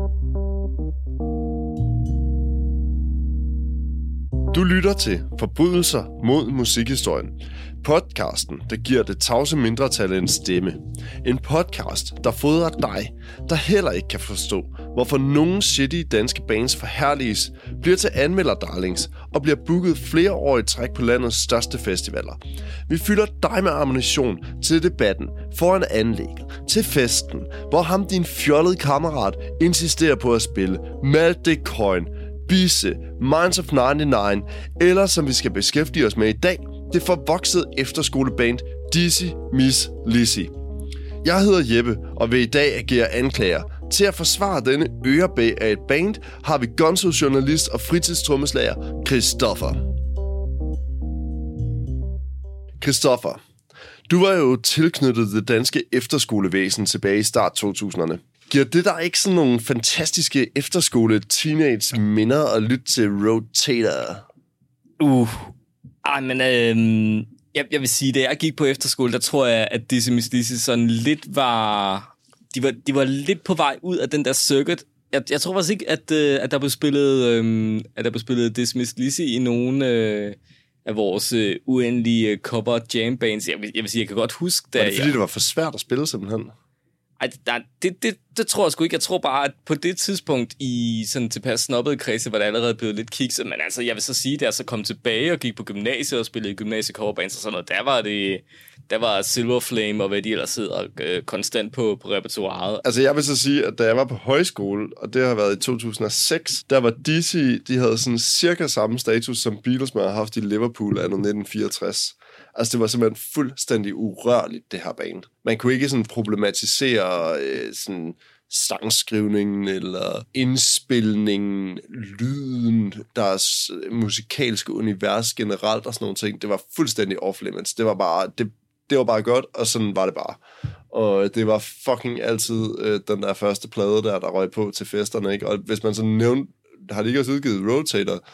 Du lytter til Forbrydelser mod musikhistorien. Podcasten, der giver det tavse mindretal en stemme. En podcast, der fodrer dig, der heller ikke kan forstå, hvorfor nogle shitty danske bands forherliges, bliver til anmelderdarlings og bliver booket flere år i træk på landets største festivaler. Vi fylder dig med ammunition til debatten foran anlægget, til festen, hvor ham din fjollede kammerat insisterer på at spille Malk de Koijn, Bisse, Minds of 99, eller som vi skal beskæftige os med i dag, det forvoksede efterskoleband Dizzy Mizz Lizzy. Jeg hedder Jeppe, og vil i dag agere anklager. Til at forsvare denne ørebæg af et band, har vi gonzo-journalist og fritidstrommeslager Kristoffer. Kristoffer, du var jo tilknyttet det danske efterskolevæsen tilbage i start 2000'erne. Giver det der ikke sådan nogle fantastiske efterskole-teenage-minder at lytte til Rotator? Jeg vil sige, da jeg gik på efterskole, der tror jeg, at Dizzy Mizz Lizzy sådan lidt var... De var lidt på vej ud af den der circuit. Jeg tror faktisk ikke, at der blev spillet, Dizzy Mizz Lizzy i nogen... af vores uendelige cover jam bands. Jeg vil sige, jeg kan godt huske... Var det fordi, det var for svært at spille simpelthen? Ej, det tror jeg sgu ikke. Jeg tror bare, at på det tidspunkt i sådan tilpas snobbede kredse, var det allerede blevet lidt kikset. Men altså, jeg vil så sige, at jeg så kom tilbage og gik på gymnasiet og spillede gymnasiecoverbands og sådan noget. Der var Silver Flame og hvad de ellers sidder konstant på repertoireet. Altså, jeg vil så sige, at da jeg var på højskole, og det har været i 2006, der var Dizzy, de havde sådan cirka samme status, som Beatles har haft i Liverpool anno 1964. Altså, det var simpelthen fuldstændig urørligt, det her band. Man kunne ikke sådan problematisere sådan sangskrivningen eller indspilningen, lyden, deres musikalske univers generelt og sådan nogle ting. Det var fuldstændig off-limits. Det var bare godt, og sådan var det bare. Og det var fucking altid den der første plade der røg på til festerne, ikke? Og hvis man så nævnte, har de ikke også udgivet Rotator?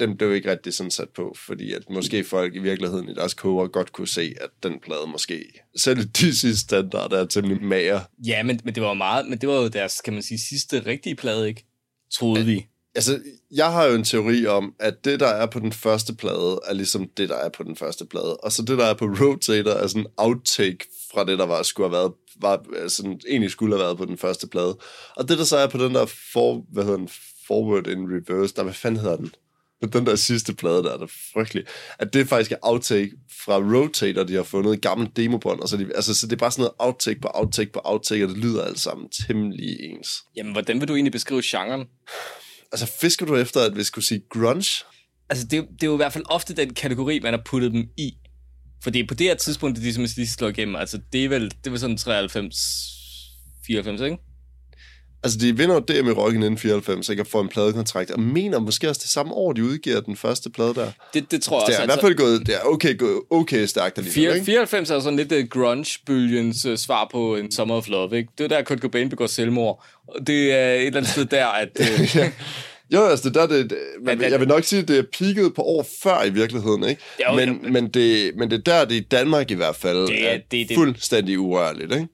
Dem blev ikke rigtig sådan sat på, fordi at måske folk i virkeligheden i deres koger godt kunne se, at den plade måske selv de sidste standarder er temmelig mager. Ja, men det var meget, men det var jo deres, kan man sige, sidste rigtige plade, ikke? Troede vi. Altså, jeg har jo en teori om, at det, der er på den første plade, er ligesom det, der er på den første plade. Og så det, der er på Rotator, er sådan en outtake fra det, der egentlig skulle have været på den første plade. Og det, der så er på den der Forward in Reverse, der hvad fanden hedder den? Den der sidste plade der, der er frygtelig. At det faktisk er outtake fra Rotator, de har fundet en gammel demobånd, og så det er bare sådan noget outtake på outtake på outtake, og det lyder alt sammen temmelig ens. Jamen, hvordan vil du egentlig beskrive genren? Altså, fisker du efter, at vi skulle sige grunge? Altså, det er jo i hvert fald ofte den kategori, man har puttet dem i. Fordi på det her tidspunkt, det er de, som lige slår igennem. Altså, det er vel sådan 93, 94, ikke? Altså, de vinder jo DM i Rocken inden 94, ikke, at få en pladekontrakt, og mener måske også det samme år, de udgiver den første plade der. Det tror jeg også. Det er i hvert fald gået, det er okay stærkt alligevel, ikke? 94 er sådan lidt grunge-bølgens svar på en Summer of Love, ikke? Det er der, Kurt Cobain begår selvmord. Det er et eller andet sted der, at... ja. Jo, altså, jeg vil nok sige, at det er peaket på år før i virkeligheden, ikke? Jo, men det er der, det i Danmark i hvert fald det er fuldstændig urørligt, ikke?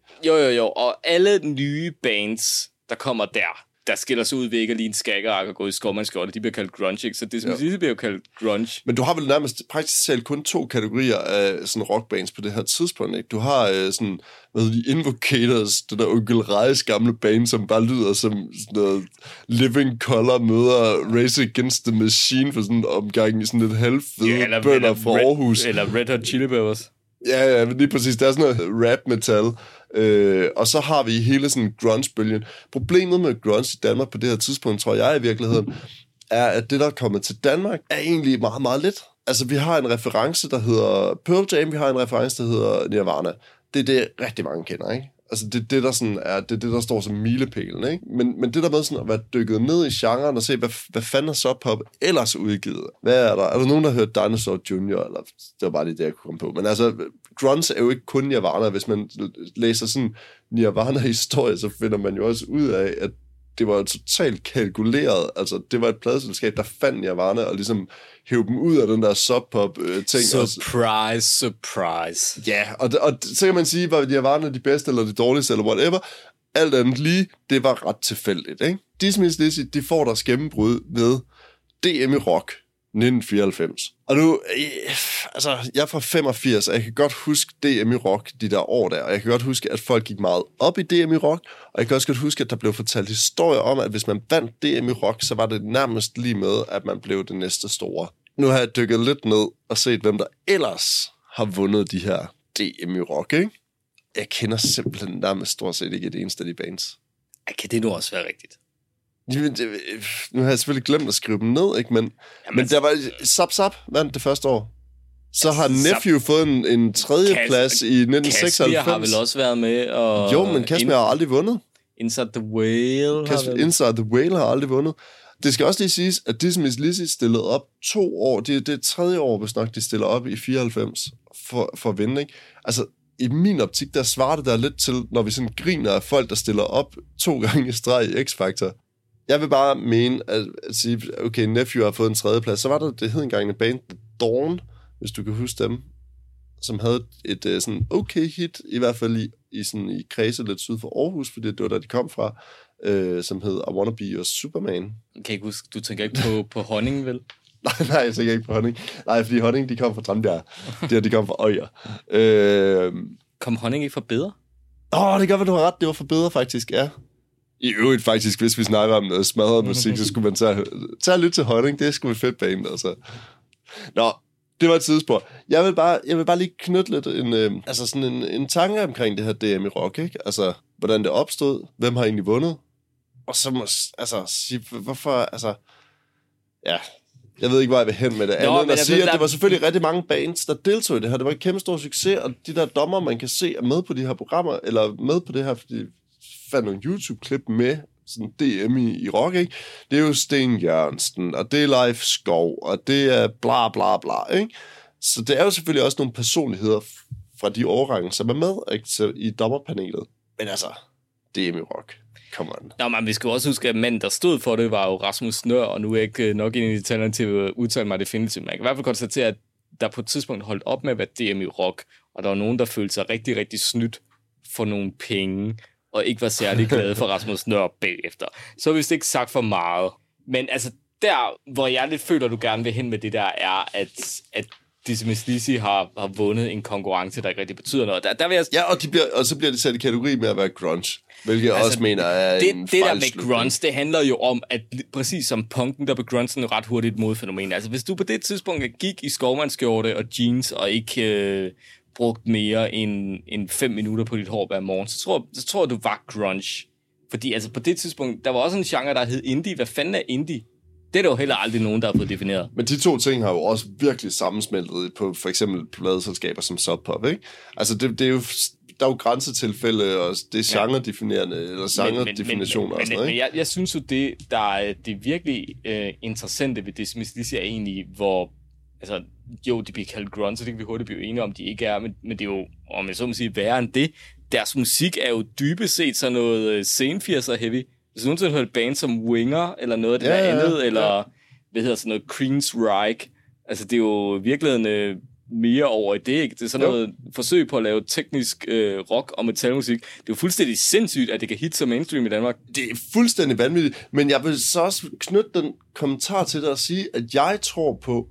Jo, og alle nye bands... der kommer der skiller sig ud ved ikke at lige en skakkerark og gå i skovmandskjorte. De bliver kaldt grunge, ikke? Så det som de bliver jo kaldt grunge. Men du har vel nærmest praktisk talt kun to kategorier af sådan rockbands på det her tidspunkt, ikke? Du har sådan, hvad hedder de, Invocators, det der Onkel Reis gamle band, som bare lyder som sådan noget Living Color møder Race Against the Machine for sådan en omgang i sådan lidt halvfede bønder fra Aarhus. Eller Red Hot Chili Peppers. Ja, lige præcis. Der er sådan noget rap metal. Og så har vi hele sådan grunge-bølgen. Problemet med grunge i Danmark på det her tidspunkt, tror jeg i virkeligheden, er, at det, der er kommet til Danmark, er egentlig meget, meget lidt. Altså, vi har en reference, der hedder Pearl Jam, vi har en reference, der hedder Nirvana. Det er det, rigtig mange kender, ikke? Altså, det er det, der sådan er, det er det, der står som milepælen, ikke? Men det der med sådan at være dykket ned i genren og se, hvad fanden er Sub Pop ellers udgivet? Hvad er der? Er der nogen, der har hørt Dinosaur Junior? Eller, det var bare lige det, jeg kunne komme på. Men altså, grunge er jo ikke kun Nirvana. Hvis man læser sådan Nirvana-historie, så finder man jo også ud af, at det var totalt kalkuleret. Altså, det var et pladeselskab, der fandt Nirvana og ligesom hævde dem ud af den der subpop-ting. Surprise, surprise. Ja, og så kan man sige, var Nirvana de bedste eller de dårligste eller whatever. alt andet lige, det var ret tilfældigt, ikke? Dizzy Mizz Lizzy, de får deres gennembrud med DM i rock 1994. Og nu, altså, jeg er fra 85, og jeg kan godt huske DM i rock de der år der, og jeg kan godt huske, at folk gik meget op i DM i rock, og jeg kan også godt huske, at der blev fortalt historier om, at hvis man vandt DM i rock, så var det nærmest lige med, at man blev det næste store. Nu har jeg dykket lidt ned og set, hvem der ellers har vundet de her DM i rock, ikke? Jeg kender simpelthen nærmest stort set ikke det eneste af de bands. Kan det nu også være rigtigt? Nu har jeg selvfølgelig glemt at skrive dem ned, ikke? Men der var Sub vandt det første år. Så har Nephew fået en tredjeplads i 1996. Kasper har vel også været med. Og jo, men Kasper har aldrig vundet. Inside the Whale har aldrig vundet. Det skal også lige siges, at Dizzy Mizz Lizzy stillede op 2 år. Det er 3. år, hvis nok de stiller op i 94 for at vinde, ikke? Altså, i min optik, der svarer det der lidt til, når vi sådan griner af folk, der stiller op 2 gange i streg i X-Factor. Jeg vil bare mene at sige, okay, Nephew har fået en 3. plads. Så var der, det hed engang en band, The Storm, hvis du kan huske dem, som havde et sådan okay hit, i hvert fald i sådan i kredse lidt syd for Aarhus, fordi det var der, de kom fra, som hed I Wanna Be Your Superman. Kan ikke huske, du tænker ikke på honning, vel? Nej, jeg tænker ikke på honning. Nej, fordi honning, de kom fra Trambjerg. De kom fra Øjer. Kom honning ikke fra bedre? Det gør, at du har ret. Det var fra bedre, faktisk, ja. I øvrigt faktisk, hvis vi snakker om noget smadret musik, så skulle man tage lidt til honning. Det er sgu et fedt band, altså. Nå, det var et sidespor. Jeg vil bare lige knytte lidt en tanke omkring det her DM i rock, ikke? Altså, hvordan det opstod, hvem har egentlig vundet, og så må sige, hvorfor, altså, ja... Jeg ved ikke, hvor jeg vil hen med det andet, at sige, at det var selvfølgelig rigtig mange bands, der deltog i det her. Det var en kæmpe stor succes, og de der dommer, man kan se, er med på de her programmer, eller med på det her, fordi de fandt nogle YouTube-klip med sådan DM i rock, ikke? Det er jo Sten Jørgensen, og det er Leif Skov, og det er bla bla bla, ikke? Så det er jo selvfølgelig også nogle personligheder fra de årgange, som er med, ikke? I dommerpanelet. Men altså, DM i rock. Men vi skal også huske, at manden, der stod for det, var jo Rasmus Nørre, og nu er jeg ikke nok ind i detaljerne til at udtale mig definitivt. Man kan i hvert fald konstatere, at der på et tidspunkt holdt op med at være DM i rock, og der var nogen, der følte sig rigtig, rigtig snydt for nogle penge, og ikke var særlig glade for Rasmus Nørre bagefter. Så har vi vist ikke sagt for meget. Men altså, der, hvor jeg lidt føler, du gerne vil hen med det der, er, at Dizzy Mizz Lizzy har vundet en konkurrence, der ikke rigtig betyder noget. Der vil jeg... Ja, og så bliver det sat i kategori med at være grunge, hvilket jeg også mener er en fejlslutning. Det der med grunge, det handler jo om, at præcis som punken, der blev grunge ret hurtigt et modfænomen. Altså, hvis du på det tidspunkt gik i skovmandskjorte og jeans, og ikke brugt mere end 5 minutter på dit hår hver morgen, så tror jeg, du var grunge. Fordi altså, på det tidspunkt, der var også en genre, der hed indie. Hvad fanden er indie? Det er der jo heller aldrig nogen, der har fået defineret. Men de 2 ting har jo også virkelig sammensmeltet på for eksempel pladeselskaber som Sub Pop, ikke? Altså, det er jo... Der er jo grænsetilfælde, og det er genre-definerende, eller genre-definitioner og sådan noget, ikke? Men jeg synes jo, det virkelig interessante ved Dizzy Mizz Lizzy er egentlig, hvor... Altså, jo, de bliver kaldt grunge, så det kan vi hurtigt blive enige om, de ikke er, men det er jo, om jeg så må sige, værre end det. Deres musik er jo dybest set sådan noget sen 80'er heavy. Hvis du nogensinde har hørt band som Winger, eller noget af det der andet, eller hvad hedder sådan noget, Creedence Rike. Altså, det er jo virkeligheden... mere over i det, ikke? Det er sådan noget forsøg på at lave teknisk rock og metalmusik. Det er jo fuldstændig sindssygt, at det kan hitte som mainstream i Danmark. Det er fuldstændig vanvittigt, men jeg vil så også knytte den kommentar til dig og sige, at jeg tror på,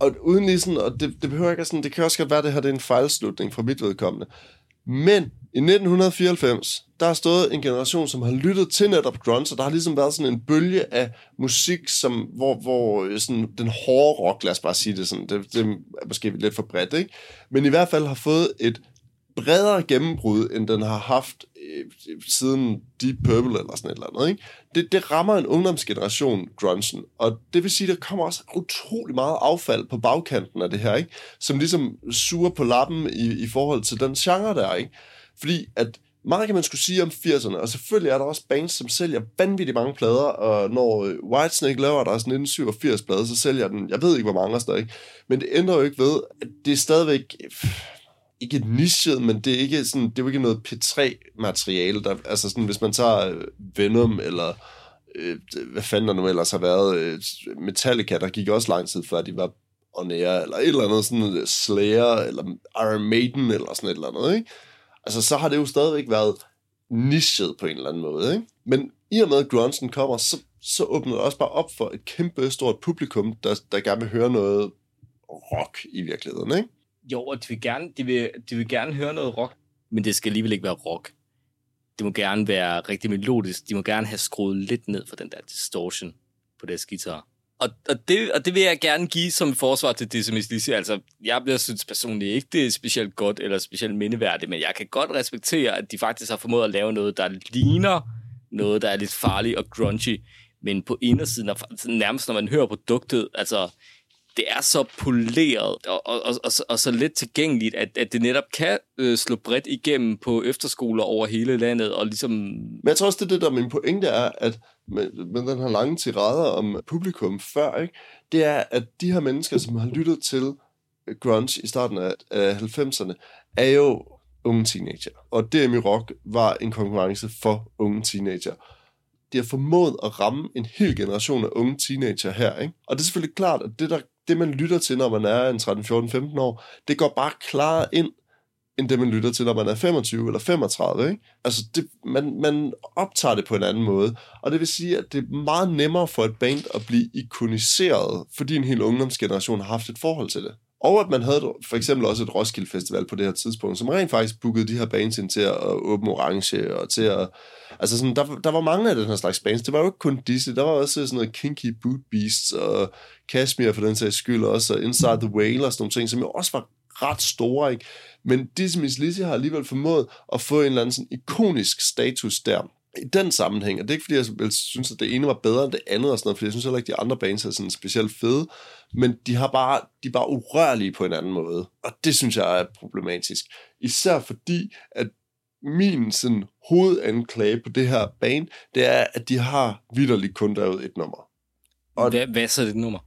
og uden lige sådan, og det behøver ikke sådan, det kan også godt være, at det her det er en fejlslutning fra mit vedkommende, men i 1994, der har stået en generation, som har lyttet til netop grunge, og der har ligesom været sådan en bølge af musik, som, hvor sådan, den hårde rock, lad os bare sige det sådan, det er måske lidt for bredt, ikke? Men i hvert fald har fået et bredere gennembrud, end den har haft siden Deep Purple eller sådan et eller andet, ikke? Det rammer en ungdomsgeneration, grunchen, og det vil sige, der kommer også utrolig meget affald på bagkanten af det her, ikke? Som ligesom suger på lappen i forhold til den genre der, ikke? Fordi at meget kan man skulle sige om 80'erne, og selvfølgelig er der også bands, som sælger vanvittigt mange plader, og når Whitesnake laver der sådan en 87-plade, så sælger den, jeg ved ikke hvor mange der stadig, men det ændrer jo ikke ved, at det er stadigvæk ikke nichet, men det er ikke sådan, det er jo ikke noget P3-materiale, der, altså sådan, hvis man tager Venom, eller hvad fanden der nu ellers har været, Metallica, der gik også lang tid før, de var on air, eller et eller andet sådan Slayer, eller Iron Maiden, eller sådan et eller andet, ikke? Altså, så har det jo stadigvæk været nichet på en eller anden måde, ikke? Men i og med at grunchen kommer, så åbner det også bare op for et kæmpe stort publikum, der gerne vil høre noget rock i virkeligheden, ikke? Jo, og de vil gerne høre noget rock, men det skal alligevel ikke være rock. Det må gerne være rigtig melodisk. De må gerne have skruet lidt ned for den der distortion på deres guitar. Og det vil jeg gerne give som forsvar til Dizzy Mizz Lizzy. Altså, jeg synes personligt ikke, det er specielt godt eller specielt mindeværdigt, men jeg kan godt respektere, at de faktisk har formået at lave noget, der ligner noget, der er lidt farligt og grungy, men på indersiden, nærmest når man hører produktet, altså, det er så poleret og så let tilgængeligt, at det netop kan slå bredt igennem på efterskoler over hele landet, og ligesom... Men jeg tror også, det der min pointe er, at med den her lange tirade om publikum før, ikke? Det er, at de her mennesker, som har lyttet til grunge i starten af 90'erne, er jo unge teenager. Og DM Rock var en konkurrence for unge teenager. De har formået at ramme en hel generation af unge teenager her, ikke? Og det er selvfølgelig klart, at det man lytter til, når man er en 13, 14, 15 år, det går bare klarere ind, end det man lytter til, når man er 25 eller 35, ikke? Altså, man optager det på en anden måde, og det vil sige, at det er meget nemmere for et band at blive ikoniseret, fordi en hel ungdomsgeneration har haft et forhold til det. Og at man havde for eksempel også et Roskilde Festival på det her tidspunkt, som rent faktisk bookede de her bands ind til at åbne Orange, og til at... Altså sådan, der var mange af den her slags bands. Det var jo ikke kun Dizzy, der var også sådan noget Kinky Boot Beasts, og Kashmir for den sags skyld også, og Inside the Whale og sådan nogle ting, som jo også var ret store, ikke? Men Dizzy Mizz Lizzy har alligevel formået at få en eller anden sådan ikonisk status der, i den sammenhæng. Og det er ikke, fordi jeg synes, at det ene var bedre end det andet, og sådan noget, fordi jeg synes heller ikke, at de andre bands er sådan specielt fede, men de er bare urørlige på en anden måde. Og det synes jeg er problematisk. Især fordi, at min sådan hovedanklage på det her band, det er, at de har vitterligt kun derude et nummer. Og hvad så er det nummer?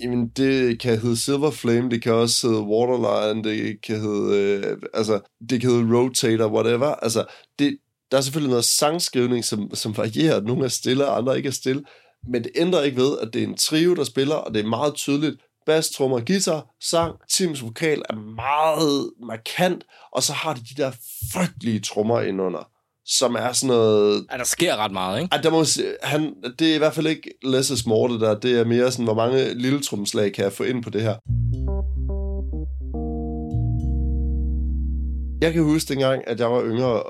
Jamen, det kan hedde Silver Flame, det kan også hedde Waterline, det kan hedde, det kan hedde Rotator, whatever. Altså, der er selvfølgelig noget sangskrivning, som varierer. Nogle er stille, og andre ikke er stille. Men det ændrer ikke ved, at det er en trio, der spiller, og det er meget tydeligt. Bass, trommer, guitar, sang. Tims vokal er meget markant, og så har de de der frygtelige trommer indunder, som er sådan noget... Ja, der sker ret meget, ikke? Ja, det er i hvert fald ikke less is more, det der. Det er mere sådan, hvor mange lille trommeslag kan jeg få ind på det her. Jeg kan huske dengang, at jeg var yngre,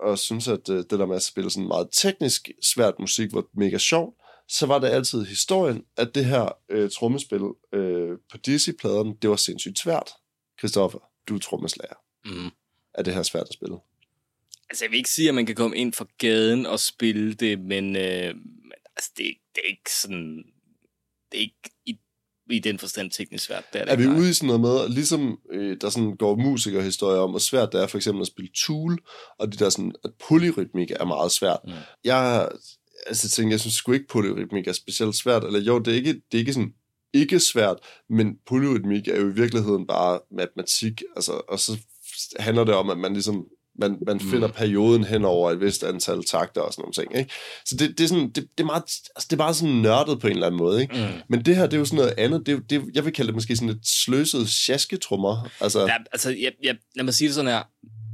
og synes, at det der med at spille sådan meget teknisk svært musik var mega sjovt. Så var det altid historien, at det her trommespil på Dizzy-pladerne, det var sindssygt svært. Kristoffer, du er trommeslager. Mm. Er det her svært at spille? Altså, jeg vil ikke sige, at man kan komme ind fra gaden og spille det, men altså, det er ikke sådan... Det er ikke i den forstand teknisk svært. Det er vi ude i sådan noget med, ligesom der sådan går musikerhistorier om, hvor svært det er for eksempel at spille Tool, og det der sådan, at polyrytmik er meget svært. Mm. Jeg synes sgu ikke polyrytmik er specielt svært, eller jo, det er ikke sådan ikke svært, men polyrytmik er jo i virkeligheden bare matematik, altså, og så handler det om, at man ligesom man finder perioden hen over et vist antal takter og sådan nogle ting, ikke? Så det er sådan, det er meget, altså det er bare sådan nørdet på en eller anden måde, ikke? Mm. Men det her, det er jo sådan noget andet. Det er, jeg vil kalde det måske sådan et sløset sjasketrummer. Lad mig sige det sådan her.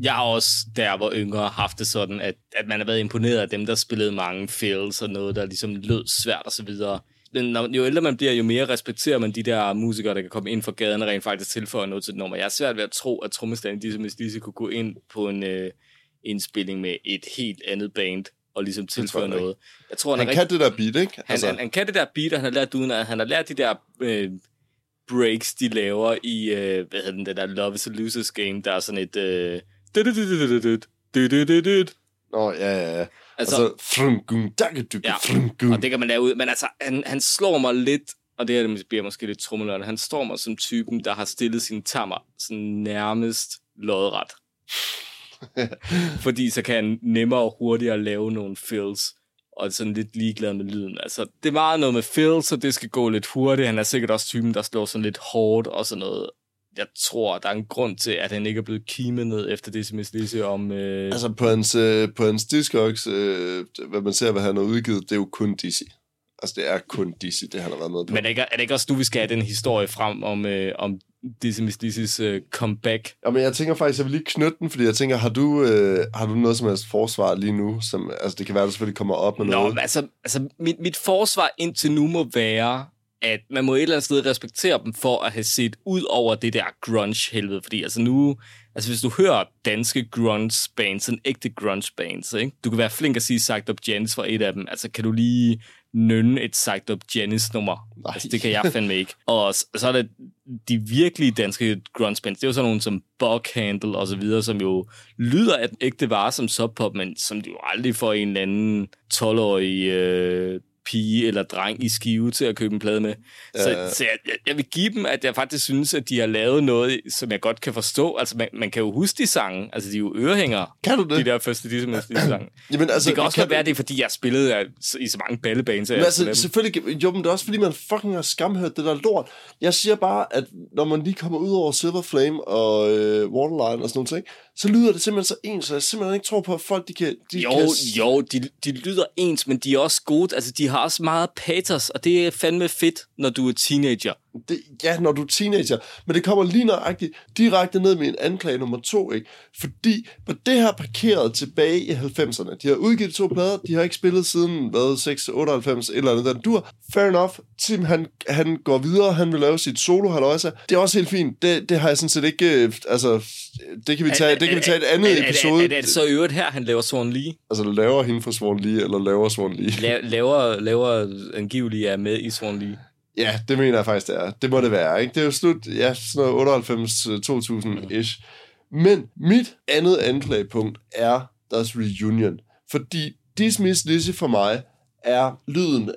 Jeg har også, da jeg var yngre, haft det sådan, at man har været imponeret af dem, der spillede mange fills og noget, der ligesom lød svært og så videre. Jo ældre man bliver, jo mere respekterer man de der musikere, der kan komme ind fra gaden og rent faktisk tilføje noget til et nummer. Jeg er svært ved at tro, at trommeslageren Dizzy Mizz Lizzy kunne gå ind på en indspilling med et helt andet band og ligesom tilføje noget. Jeg tror, han kan det der beat, ikke? Altså... Han kan det der beat, og han har lært uden at han har lært de der breaks, de laver i hvad hedder den der Love is a Losers game, der er sådan et Nå, ja. Altså, og det kan man lave ud, men altså, han slår mig lidt, og det her bliver måske lidt trommelørende, han slår mig som typen, der har stillet sine tammer sådan nærmest lodret. Fordi så kan han nemmere og hurtigere lave nogle fills, og sådan lidt ligeglad med lyden. Altså, det er meget noget med fills, så det skal gå lidt hurtigt. Han er sikkert også typen, der slår sådan lidt hårdt og sådan noget. Jeg tror, der er en grund til, at han ikke er blevet kimet ned efter Dizzy Mizz Lizzy om... Altså på hans Discogs, hvad man ser, hvad han har udgivet, det er jo kun Dizzy. Altså det er kun Dizzy, det han har været med på. Men er det ikke også nu, vi skal have den historie frem om Dizzy Mizz Lizzy's comeback. Jamen, jeg tænker faktisk, jeg vil lige knytte den, fordi jeg tænker, har du noget som helst forsvar lige nu? Som, altså, det kan være, at du selvfølgelig kommer op med noget. Nå, altså mit forsvar indtil nu må være, at man må et eller andet sted respektere dem for at have set ud over det der grunge-helvede. Fordi altså nu, altså hvis du hører danske grunge-bands, sådan ægte grunge-bands, ikke? Du kan være flink at sige Psyched Up Janis for et af dem. Altså kan du lige nynne et Psyched Up Janis-nummer? Altså, det kan jeg fandme ikke. Og så er der de virkelige danske grunge-bands. Det er jo sådan nogle som Bughandle og så videre, som jo lyder af den ægte vare som Sub Pop, men som de jo aldrig får en eller anden 12-årig... pige eller dreng i Skive til at købe en plade med. Så jeg vil give dem, at jeg faktisk synes, at de har lavet noget, som jeg godt kan forstå. Altså, man kan jo huske de sange. Altså, de er jo ørehængere. Kan du det? De der første de sange. Jamen, altså, det kan også være, det fordi jeg spillede i så mange ballebaner. Altså, selvfølgelig, jo, men det er også, fordi man fucking har skamhørt det der lort. Jeg siger bare, at når man lige kommer ud over Silver Flame og Waterline og sådan noget ting, så lyder det simpelthen så ens, så jeg simpelthen ikke tror på, at folk, de kan... De lyder ens, men de er også gode. Altså, de har også meget patos, og det er fandme fedt, når du er teenager. Når du er teenager. Men det kommer lige nøjagtigt direkte ned med en anklage nummer 2, ikke? Fordi på det her parkeret tilbage i 90'erne, de har udgivet 2 plader, de har ikke spillet siden, hvad, 698, et eller andet den dur. Fair enough. Tim, han går videre, han vil lave sit solo, halløjsa. Det er også helt fint. Det har jeg sådan set ikke... Altså, det kan vi tage, et andet episode. Er det så øvrigt her, han laver Swan Lee? Altså, laver hende fra Swan Lee, eller laver Swan Lee? Laver angiveligt er med i Swan Lee. Ja, det mener jeg faktisk, det er. Det må det være, ikke? Det er jo slut, ja, sådan noget 98-2000-ish. Men mit andet anklagepunkt er deres reunion. Fordi Dizzy Mizz Lizzy for mig er lyden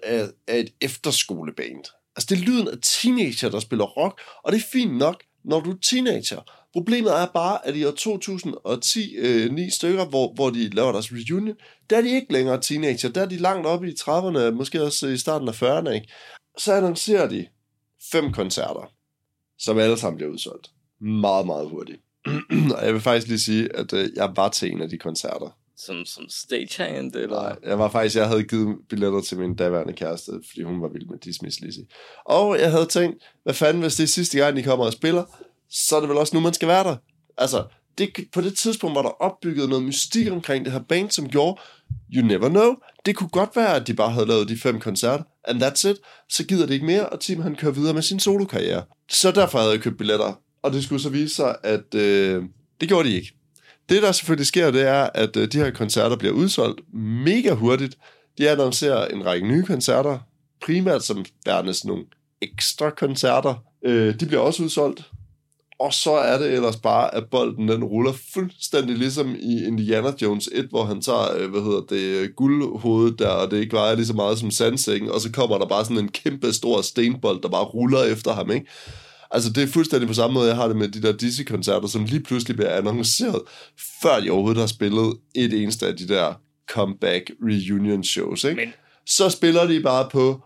af et efterskoleband. Altså, det er lyden af teenager, der spiller rock, og det er fint nok, når du er teenager. Problemet er bare, at i år 2010, 9 stykker, hvor de laver deres reunion, der er de ikke længere teenager. Der er de langt oppe i 30'erne, måske også i starten af 40'erne, ikke? Så annoncerer de 5 koncerter, som alle sammen bliver udsolgt. Meget, meget hurtigt. Og jeg vil faktisk lige sige, at jeg var til en af de koncerter. Som stagehand, eller? Nej, jeg havde givet billetter til min daværende kæreste, fordi hun var vild med Dizzy Mizz Lizzy. Og jeg havde tænkt, hvad fanden, hvis det er sidste gang, de kommer og spiller, så er det vel også nu, man skal være der. Altså, på det tidspunkt var der opbygget noget mystik omkring det her band, som gjorde, you never know. Det kunne godt være, at de bare havde lavet de 5 koncerter, and that's it. Så gider det ikke mere, og Tim han kører videre med sin solokarriere. Så derfor havde jeg købt billetter, og det skulle så vise sig, at det gjorde de ikke. Det, der selvfølgelig sker, det er, at de her koncerter bliver udsolgt mega hurtigt. De annoncerer en række nye koncerter, primært som værende sådan nogle ekstra koncerter. De bliver også udsolgt. Og så er det ellers bare, at bolden den ruller fuldstændig ligesom i Indiana Jones 1, hvor han tager, guldhovedet der, og det ikke vejer lige så meget som sandsækken, og så kommer der bare sådan en kæmpe stor stenbold, der bare ruller efter ham, ikke? Altså, det er fuldstændig på samme måde, jeg har det med de der Dizzy-koncerter, som lige pludselig bliver annonceret, før de overhovedet har spillet et eneste af de der comeback-reunion-shows, ikke? Men... Så spiller de bare på...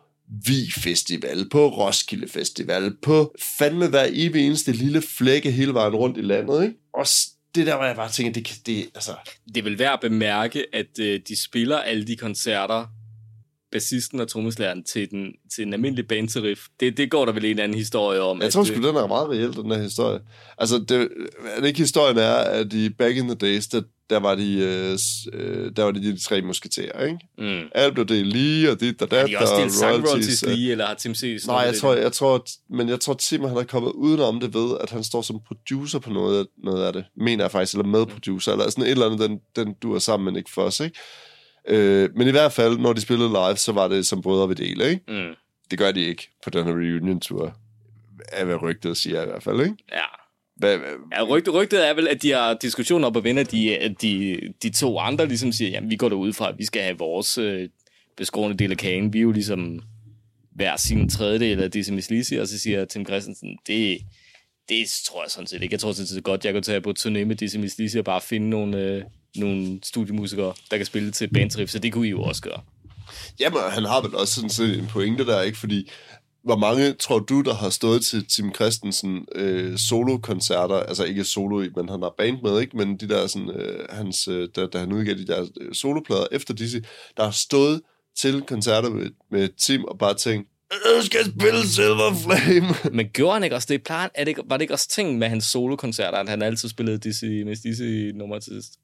Vi Festival, på Roskilde Festival, på fandme hver evig eneste lille flække hele vejen rundt i landet, ikke? Og det der, hvor jeg bare tænker, det vil være at bemærke, at de spiller alle de koncerter, bassisten og trommeslæren til den almindelige bandtarif. Det går der vel en eller anden historie om. Jeg tror sgu, den er meget reelt, den her historie. Altså, historien er, at i Back in the Days, der var de 3 musketerer, ikke? Mm. Alt blev det lige, og dit og dat. Har de også delt sangroyalties lige, eller har Tim C? Nej, jeg tror Tim, han er kommet udenom det ved, at han står som producer på noget af det, mener jeg faktisk, eller medproducer, eller sådan et eller andet, den du er sammen med Nick Foss, ikke? Men i hvert fald, når de spillede live, så var det som brødre ved dele, ikke? Mm. Det gør de ikke på den her reunion-tur, af hvad rygtet siger i hvert fald, ikke? Ja. Ja, rygtet er vel, at de har diskussioner op at vinde, de 2 andre ligesom siger, jamen vi går derud fra, at vi skal have vores beskårende del af kagen. Vi er jo ligesom hver sin tredjedel af Dizzy Mizz Lizzy, og så siger Tim Christensen, det tror jeg sådan set ikke. Jeg tror sådan set godt, jeg kan tage på turné med Dizzy Mizz Lizzy og bare finde nogle studiemusikere, der kan spille til bandtrip, så det kunne I jo også gøre. Jamen, han har vel også sådan set en pointe der, ikke? Fordi hvor mange, tror du, der har stået til Tim Christensen solo-koncerter, altså ikke solo, men han har band med, ikke? Men de der, sådan, da han udgav de der soloplader efter Dizzy, der har stået til koncerter med Tim og bare tænkt, jeg skal spille Silver Flame. Men gjorde han ikke også det? Plejer, er det ikke, var det ikke også ting med hans solokoncerter, at han altid spillede Dizzy-nummer til sidst?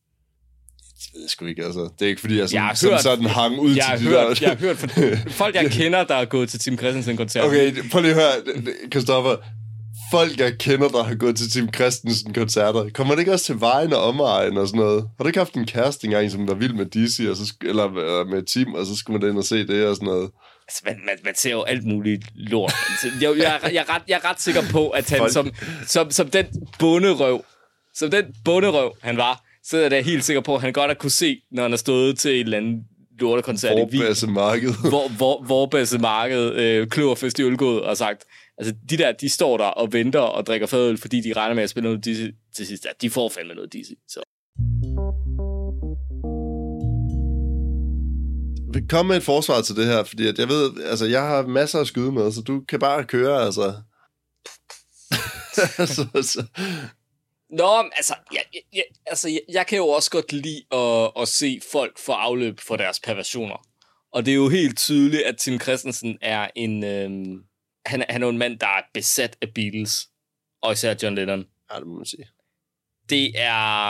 Det ved jeg sgu ikke, altså. Det er ikke, fordi jeg sådan, sådan hang ud jeg til hørt, de der... Jeg har hørt fra folk, jeg kender, der har gået til Tim Christensen-koncerter. Okay, prøv lige at høre, Kristoffer. Folk, jeg kender, der har gået til Tim Christensen-koncerter. Kommer det ikke også til vejen og omegn og sådan noget? Har du ikke haft en kæreste engang, som var vild med Dizzy, og så, eller med Tim, og så skulle man ind og se det og sådan noget? Altså, man ser jo alt muligt lort. Jeg er ret sikker på, at han som den bonderøv, han var, så er jeg helt sikker på, at han godt har kunne se, når han har stået til et eller andet lortekoncert i Wien. Vorbassemarked, Kløverfest i Ølgod, og sagt... Altså, de der, de står der og venter og drikker fadøl, fordi de regner med at spille noget Dizzy til sidst. Ja, de får fandme noget Dizzy, så. Kom med et forsvar til det her, fordi at jeg ved, altså, jeg har masser at skyde med, så du kan bare køre, altså. Nå, altså, jeg kan jo også godt lide at se folk få afløb for deres perversioner. Og det er jo helt tydeligt, at Tim Christensen er en... Han er en mand, der er besat af Beatles, og især John Lennon. Ja, det må man sige. Det er...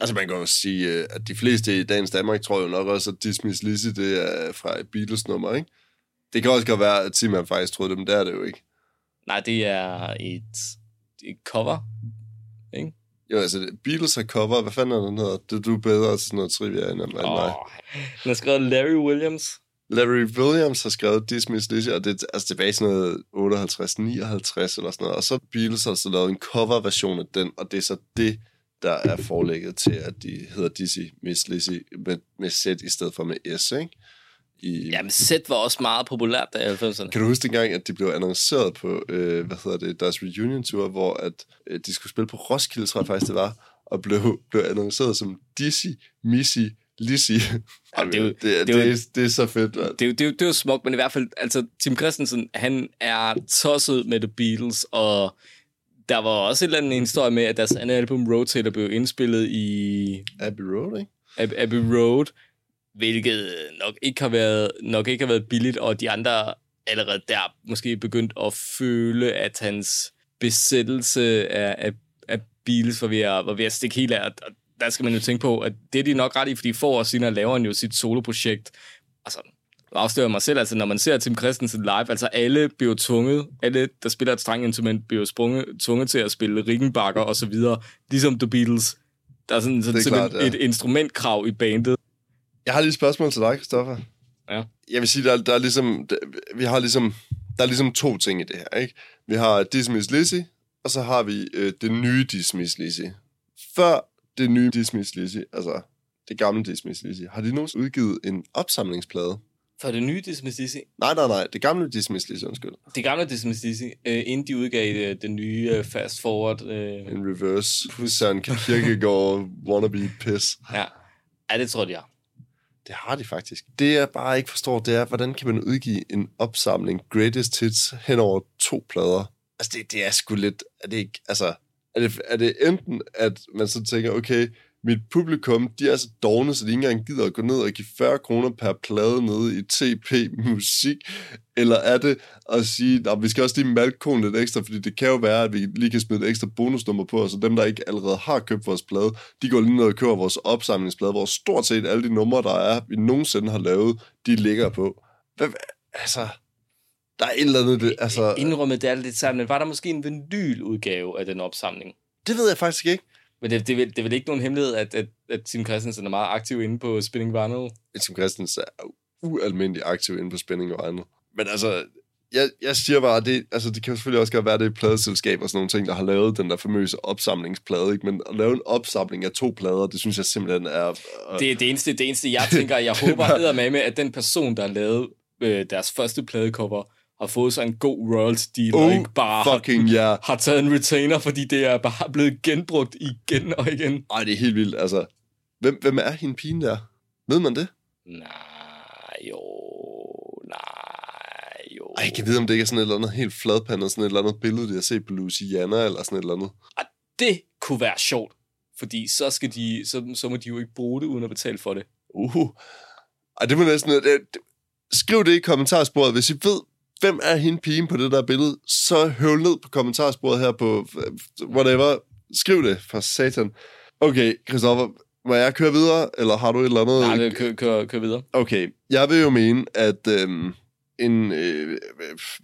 Altså, man kan jo sige, at de fleste i dagens Danmark tror jo nok også, at Dizzy Mizz Lizzy, det er fra et Beatles-nummer, ikke? Det kan også godt være, at Tim faktisk troede det, men det er det jo ikke. Nej, det er et cover, ikke? Jo, altså, Beatles har cover. Hvad fanden er den hedder? Du er bedre til sådan noget trivia end mig. Den har skrevet Larry Williams. Larry Williams har skrevet Dizzy Mizz Lizzy, og det er altså tilbage i sådan noget 58-59 eller sådan noget, og så Beatles har så lavet en coverversion af den, og det er så det, der er forlægget til, at de hedder Dizzy Mizz Lizzy med Z i stedet for med S, ikke? Jamen, Z var også meget populært i 90'erne. Kan du huske dengang, at de blev annonceret på, deres reunion-tour, hvor at, de skulle spille på Roskilde, tror jeg faktisk det var, og blev annonceret som Dizzy Mizz Lizzy. Det er så fedt. Det er jo smukt, men i hvert fald, altså Tim Christensen, han er tosset med The Beatles, og der var også et eller andet historie med, at deres andet album, Rotator, blev indspillet i... Abbey Road, ikke? Abbey Road, hvilket nok ikke har været billigt, og de andre allerede der måske begyndt at føle, at hans besættelse af Beatles var ved at stikke helt af, og der skal man jo tænke på, at det er de nok ret i, fordi for år siden laver han jo sit soloprojekt. Altså, afslører mig selv, altså når man ser Tim Christensen live, altså alle bliver tvunget, alle der spiller et strenginstrument bliver tvunget til at spille Rickenbacker og så videre, ligesom The Beatles. Der er sådan et instrumentkrav i bandet. Jeg har lige et spørgsmål til dig, Kristoffer. Ja. Jeg vil sige, der er ligesom to ting i det her, ikke? Vi har Dizzy Mizz Lizzy, og så har vi det nye Dizzy Mizz Lizzy. Før det nye Dizzy Mizz Lizzy, altså det gamle Dizzy Mizz Lizzy. Har de nogensinde udgivet en opsamlingsplade? For det nye Dizzy Mizz Lizzy? Nej. Det gamle Dizzy Mizz Lizzy, undskyld. Det gamle Dizzy Mizz Lizzy, inden de udgav den nye Fast Forward... In Reverse. Søren Kierkegaard wannabe piss. Ja, det tror jeg. Det har de faktisk. Det jeg bare ikke forstår, det er, hvordan kan man udgive en opsamling Greatest Hits hen over to plader? Altså, det er sgu lidt... Er det ikke... Altså... Er det enten, at man så tænker, okay, mit publikum, de er så dovne, så de ikke engang gider at gå ned og give 40 kroner per plade nede i TP-musik, eller er det at sige, at vi skal også lige malkkonen lidt ekstra, fordi det kan jo være, at vi lige kan smide et ekstra bonusnummer på, så dem, der ikke allerede har købt vores plade, de går lige ned og køber vores opsamlingsplade, hvor stort set alle de numre, der er, vi nogensinde har lavet, de ligger på. Altså... Der er et eller andet... Altså... Indrømmet, det er lidt sammen. Var der måske en vinyludgave af den opsamling? Det ved jeg faktisk ikke. Men det er vel ikke nogen hemmelighed, at Tim Christensen er meget aktiv inde på Spinning Vinyl? Tim Christensen er ualmindelig aktiv inde på Spinning Vinyl. Men altså, jeg siger bare, det kan selvfølgelig også godt være, det er pladeselskab og sådan nogle ting, der har lavet den der famøse opsamlingsplade, ikke? Men at lave en opsamling af to plader, det synes jeg simpelthen er... Det er det eneste, jeg tænker, jeg håber eddermame, at den person, der lavede deres første pladecover... og fået sig en god royalty deal, og ikke bare har taget en retainer, fordi det er bare blevet genbrugt igen og igen. Ej, det er helt vildt, altså. Hvem er hende pigen der? Ved man det? Nej. Ej, jeg kan vide, om det ikke er sådan et eller andet helt fladpandet, sådan et eller andet billede, de har set på Luciana, eller sådan et eller andet. Og det kunne være sjovt, fordi så skal de, så må de jo ikke bruge det, uden at betale for det. Ej, det må næsten... Skriv det i kommentarsporet, hvis I ved, hvem er hende pigen på det der billede, så høvl ned på kommentarsporet her på whatever. Skriv det for satan. Okay, Kristoffer, må jeg køre videre, eller har du et eller andet? Nej, kør videre. Okay, jeg vil jo mene, at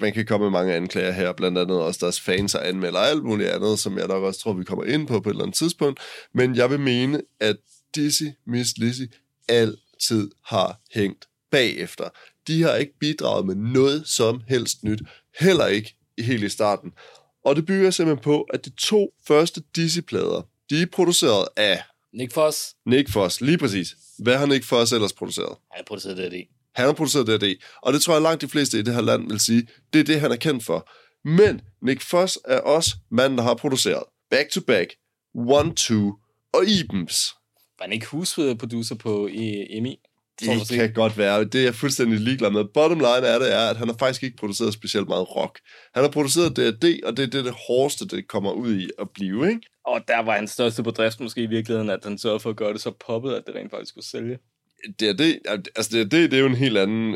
man kan komme med mange anklager her, blandt andet også deres fans og anmelder alt muligt andet, som jeg nok også tror, vi kommer ind på et eller andet tidspunkt. Men jeg vil mene, at Dizzy Mizz Lizzy altid har hængt bagefter. De har ikke bidraget med noget som helst nyt, heller ikke helt i starten. Og det bygger simpelthen på, at de to første Dizzy-plader, de er produceret af... Nick Foss. Nick Foss, lige præcis. Hvad har Nick Foss ellers produceret? Han har produceret D.A.D. Han har produceret D.A.D. Og det tror jeg langt de fleste i det her land vil sige, det er det, han er kendt for. Men Nick Foss er også manden, der har produceret Back to Back, One Two og Ibens. Var han ikke husproducer på EMI? Det kan godt være. Det er jeg fuldstændig ligeglad med. Bottom line er, at han har faktisk ikke produceret specielt meget rock. Han har produceret D.A.D., og det er det hårdeste, det kommer ud i at blive, ikke? Og der var hans største bedrift måske i virkeligheden, at han sørgede for at gøre det så poppet, at det rent faktisk skulle sælge. D.A.D., altså D.A.D., det er jo en helt anden,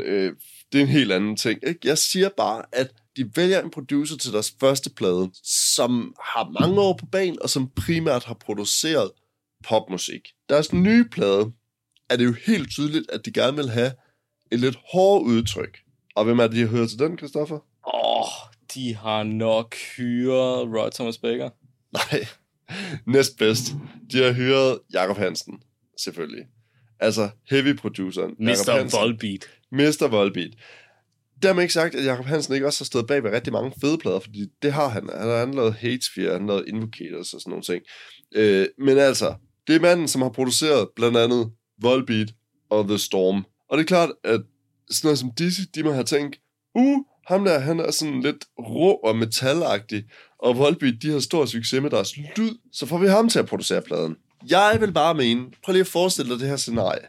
det er en helt anden ting, ikke? Jeg siger bare, at de vælger en producer til deres første plade, som har mange år på banen, og som primært har produceret popmusik. Deres nye plade, er det jo helt tydeligt, at de gerne vil have et lidt hårdt udtryk. Og hvem er det, de har hørt til den, Kristoffer? De har nok hyret Rod Thomas Baker. Nej, næstbedst. De har hyret Jakob Hansen, selvfølgelig. Altså heavy-produceren. Mr. Volbeat. Mr. Volbeat. Dermed ikke sagt, at Jakob Hansen ikke også har stået bag ved rigtig mange fede plader, fordi det har han. Han har lavet Hatesphere, han har lavet Invocators og sådan nogle ting. Men altså, det er manden, som har produceret blandt andet Volbeat og The Storm. Og det er klart, at sådan noget som Dizzy, de må have tænkt, ham der, han er sådan lidt rå og metalagtig, og Volbeat, de har stor succes med deres lyd, så får vi ham til at producere pladen. Jeg vil bare mene, prøv lige at forestille dig det her scenarie.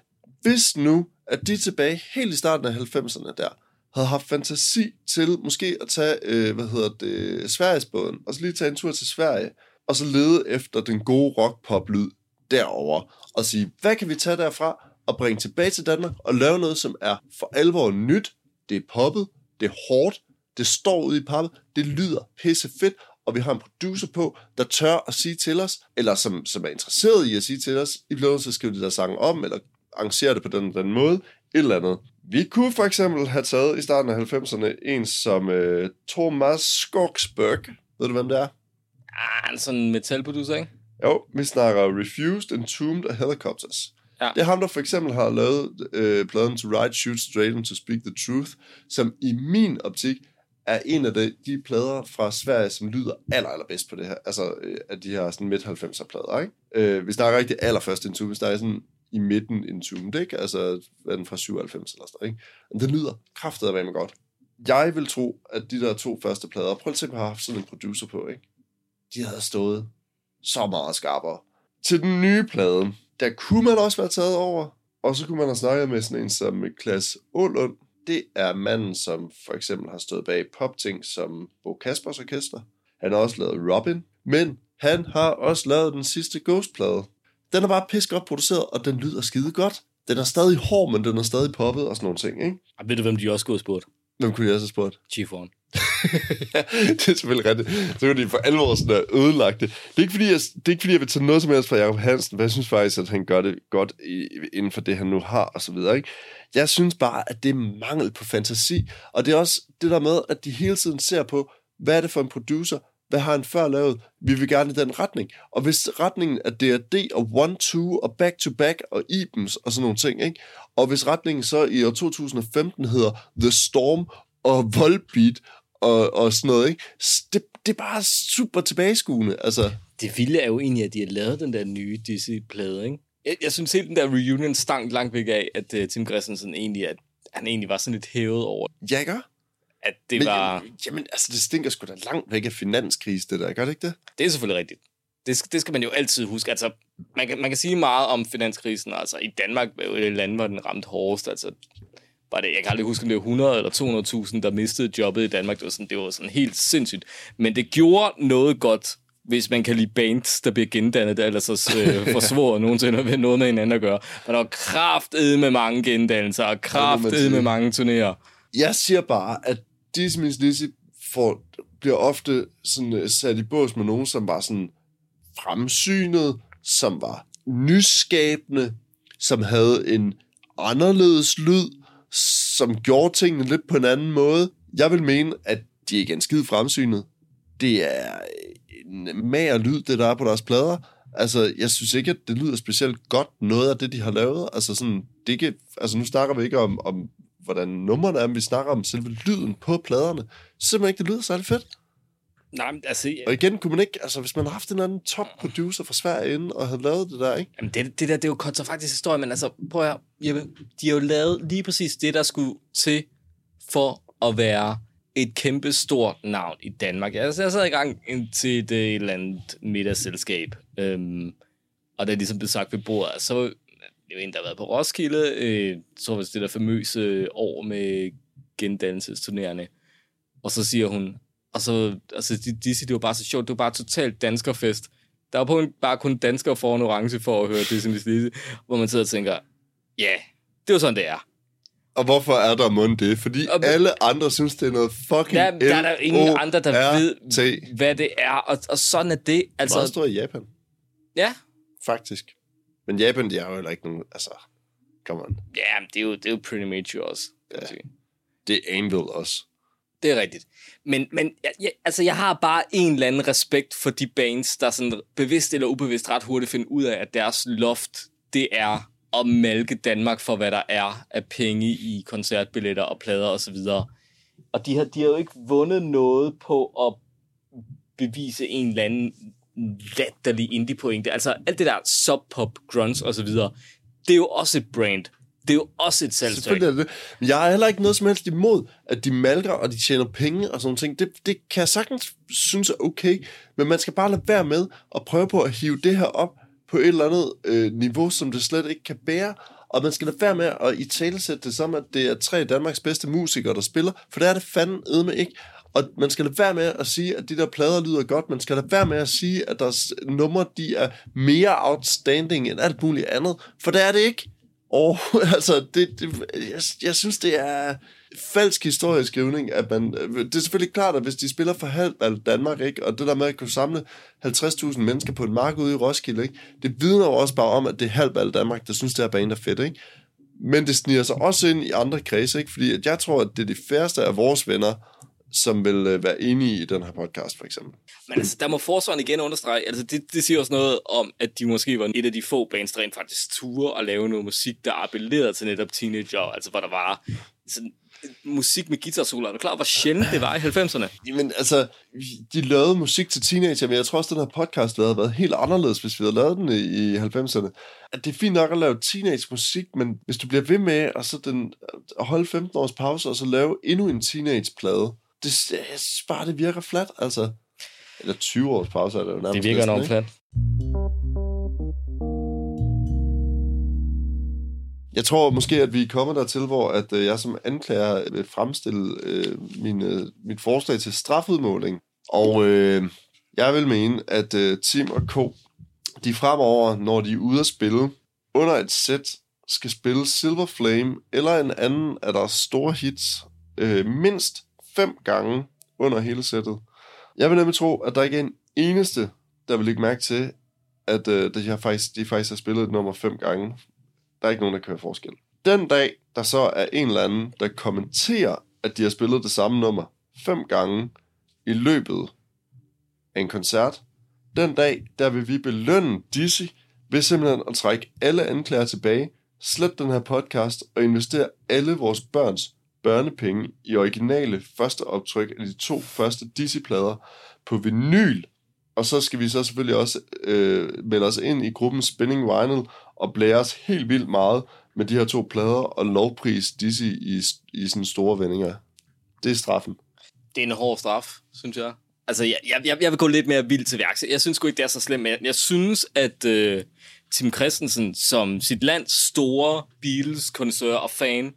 Hvis nu, at de tilbage helt i starten af 90'erne der, havde haft fantasi til måske at tage, Sverigesbåden, og så lige tage en tur til Sverige, og så lede efter den gode rock-pop-lyd derovre, og sige, hvad kan vi tage derfra og bringe tilbage til Danmark og lave noget, som er for alvor nyt, det er poppet, det er hårdt, det står ude i pappet, det lyder pisse fedt, og vi har en producer på, der tør at sige til os, eller som er interesseret i at sige til os, I bliver nødt til at skrive de der sange om, eller arrangere det på den måde, et eller andet. Vi kunne for eksempel have taget i starten af 90'erne en som Thomas Skogsberg. Ved du, hvem det er? Han er sådan en metalproducer, ikke? Jo, vi snakker Refused, Entombed og Helicopters. Ja. Det er ham, der for eksempel har lavet pladen To Ride, Shoot Straight and To Speak the Truth, som i min optik er en af de plader fra Sverige, som lyder allerbedst på det her. Altså af de her sådan midt-90'er plader, ikke? Vi snakker ikke det allerførste Entombed, vi snakker sådan i midten Entombed, ikke? Altså den fra 97 eller sådan, ikke? Men det lyder kraftedeme godt. Jeg vil tro, at de der to første plader, prøv at tænke, har haft sådan en producer på, ikke? De havde stået så meget skarpere. Til den nye plade, der kunne man også være taget over, og så kunne man have snakket med sådan en som Klaas Ålund. Det er manden, som for eksempel har stået bag popting som Bo Kaspers Orkester. Han har også lavet Robin, men han har også lavet den sidste Ghost-plade. Den er bare pisk godt produceret, og den lyder skide godt. Den er stadig hård, men den er stadig poppet og sådan nogle ting, ikke? Og ved du, hvem de også kunne have spurgt? Hvem kunne de også have spurgt? Chief One. Ja, det er selvfølgelig rigtigt. Så er de for alvor sådan der ødelagte. Det er ikke fordi, jeg vil tage noget som helst fra Jakob Hansen, for jeg synes faktisk, at han gør det godt inden for det, han nu har, og så videre, ikke? Jeg synes bare, at det er mangel på fantasi, og det er også det der med, at de hele tiden ser på, hvad er det for en producer, hvad har han før lavet, vi vil gerne i den retning, og hvis retningen er D.A.D. og One Two og Back to Back og Ibens og sådan nogle ting, ikke? Og hvis retningen så i år 2015 hedder The Storm og Volbeat, og sådan noget, ikke? Det er bare super tilbageskuende, altså. Det vilde er jo egentlig, at de har lavet den der nye Dizzy-plade, ikke? Jeg synes helt, den der reunion stank langt væk af, at Tim Christensen egentlig, at han egentlig var sådan lidt hævet over. Ja, ikke? At det men, var... Jamen, altså, det stinker sgu da langt væk af finanskrise, det der, gør det ikke det? Det er selvfølgelig rigtigt. Det skal man jo altid huske. Altså, man kan sige meget om finanskrisen, altså i Danmark, et land, hvor den ramte hårdest, altså... Bare det, jeg kan aldrig huske, om det var 100 eller 200.000, der mistede jobbet i Danmark. Det var sådan helt sindssygt. Men det gjorde noget godt, hvis man kan lide bands, der bliver gendannet, der ellers så forsvoret nogensinde at noget med hinanden at gøre. Men der var kraftedme med mange gendannelser og kraftedme med mange turnéer. Jeg siger bare, at Dizzy Mizz Lizzy bliver ofte sådan sat i bås med nogen, som var sådan fremsynet, som var nyskabende, som havde en anderledes lyd, som gjorde tingene lidt på en anden måde. Jeg vil mene, at de ikke er en skid fremsynet. Det er en mager lyd, det der er på deres plader. Altså, jeg synes ikke, at det lyder specielt godt noget af det, de har lavet. Altså, sådan, det ikke, altså nu snakker vi ikke om hvordan nummerne er, men vi snakker om selve lyden på pladerne. Simpelthen ikke, det lyder særlig fedt. Nej, men altså... Og igen kunne man ikke... Altså, hvis man havde haft en anden top-producer fra Sverige inden, og havde lavet det der, ikke? Jamen, det der, det er jo kontrafaktisk historie, men altså, prøv at høre, de har jo lavet lige præcis det, der skulle til for at være et kæmpe stort navn i Danmark. Altså, jeg sad i gang til et eller andet middagsselskab, og det er ligesom blev sagt ved bordet, så det er jo en, der har været på Roskilde, så var det det der famøse år med gendannelsesturnerende, og så siger hun... Og så, altså, Dizzy, det var bare så sjovt. Det var bare totalt danskerfest. Der var bare kun danskere foran orange for at høre Dizzy Mizz Lizzy, hvor man sidder og tænker, ja, yeah, det er jo sådan, det er. Og hvorfor er der mund det? Fordi og, alle andre synes, det er noget fucking der er der ingen andre, der ved, hvad det er. Og sådan er det. Altså... Meget stort i Japan. Ja. Faktisk. Men Japan, de har jo heller ikke nogen... Altså, come on. Ja, men det er jo pretty mature også. Ja. Det er Anvil også. Det er rigtigt. Men altså, jeg har bare en eller anden respekt for de bands, der sådan bevidst eller ubevidst ret hurtigt finder ud af, at deres loft, det er at malke Danmark for, hvad der er af penge i koncertbilletter og plader osv. Og de har jo ikke vundet noget på at bevise en eller anden latterlig indie-pointe. Altså alt det der sub-pop, grunge osv., det er jo også et brand. Det er jo også et salgstræk. Men jeg har heller ikke noget som helst imod, at de malker, og de tjener penge og sådan ting. Det kan jeg sagtens synes er okay, men man skal bare lade være med at prøve på at hive det her op på et eller andet niveau, som det slet ikke kan bære. Og man skal lade være med at italesætte det som, at det er 3 Danmarks bedste musikere, der spiller, for det er det fandme ikke. Og man skal lade være med at sige, at de der plader lyder godt. Man skal lade være med at sige, at deres numre, de er mere outstanding end alt muligt andet, for det er det ikke. Og altså, jeg synes, det er falsk historieskrivning, at man... Det er selvfølgelig klart, at hvis de spiller for halvt Danmark, ikke, og det der med at kunne samle 50.000 mennesker på et mark ude i Roskilde, ikke, det vidner jo også bare om, at det er halvt Danmark, der synes, det her band er fedt, ikke? Men det sniger sig også ind i andre kredse, ikke? Fordi at jeg tror, at det er de færreste af vores venner, som vil være enige i den her podcast, for eksempel. Men altså, der må forsvaren igen understrege, altså det siger også noget om, at de måske var et af de få bands, der rent faktisk turde at lave noget musik, der appellerede til netop teenager, altså hvor der var sådan, musik med guitar-solo. Er du klar, hvor sjældent det var i 90'erne? Jamen altså, de lavede musik til teenager, men jeg tror også, den her podcast havde været helt anderledes, hvis vi havde lavet den i 90'erne. At det er fint nok at lave teenage-musik, men hvis du bliver ved med og så at holde 15 års pause, og så lave endnu en teenage-plade, jeg synes bare, det virker flat, altså. Eller 20 års pause, er det jo nærmest. Det virker nok flat. Jeg tror måske, at vi kommer dertil, hvor at jeg som anklager vil fremstille mit forslag til strafudmåling. Og jeg vil mene, at Tim og Co, de fremover, når de er ude at spille, under et sæt skal spille Silver Flame eller en anden af deres store hits mindst 5 gange under hele sættet. Jeg vil nemlig tro, at der ikke er en eneste, der vil lægge mærke til, at de faktisk har spillet et nummer 5 gange. Der er ikke nogen, der kan høre forskel. Den dag, der så er en eller anden, der kommenterer, at de har spillet det samme nummer 5 gange i løbet af en koncert, den dag, der vil vi belønne Dizzy ved simpelthen at trække alle anklager tilbage, slet den her podcast og investere alle vores børns børnepenge i originale første optryk af de 2 første Dizzy-plader på vinyl. Og så skal vi så selvfølgelig også melde os ind i gruppen Spinning Vinyl og blære os helt vildt meget med de her 2 plader og lovpris Dizzy i sådan store vendinger. Det er straffen. Det er en hård straf, synes jeg. Altså, jeg vil gå lidt mere vildt til værks. Jeg synes sgu ikke, det er så slemt. Jeg synes, at Tim Christensen, som sit lands store Beatles-kondensør og fan,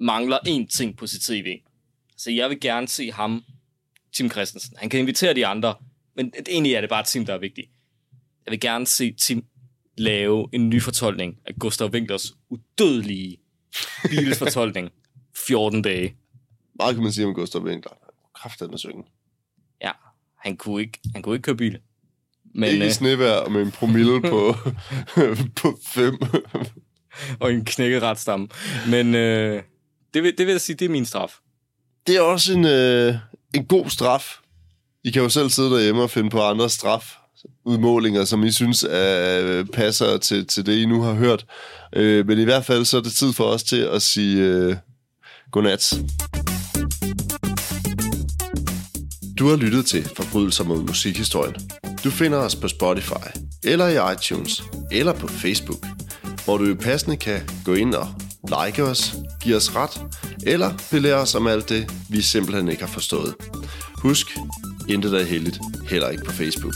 mangler én ting på sit tv. Så jeg vil gerne se ham, Tim Christensen. Han kan invitere de andre, men egentlig er det bare Tim, der er vigtig. Jeg vil gerne se Tim lave en ny fortolkning af Gustav Winklers udødelige Beatles-fortolkning 14 dage. Meget kan man sige om Gustav Winkler. Han kunne kraftedeme synge. Ja, han kunne ikke køre bil. Men, ikke i snevejr med en promille på, på 5. og en knækket retstamme. Men det vil jeg sige, det er min straf. Det er også en god straf. I kan jo selv sidde derhjemme og finde på andre strafudmålinger, som I synes passer til det, I nu har hørt. Men i hvert fald så er det tid for os til at sige godnat. Du har lyttet til Forbrydelser mod musikhistorien. Du finder os på Spotify, eller i iTunes, eller på Facebook, hvor du i passende kan gå ind og like os, give os ret, eller belære os om alt det, vi simpelthen ikke har forstået. Husk, intet er helligt, heller ikke på Facebook.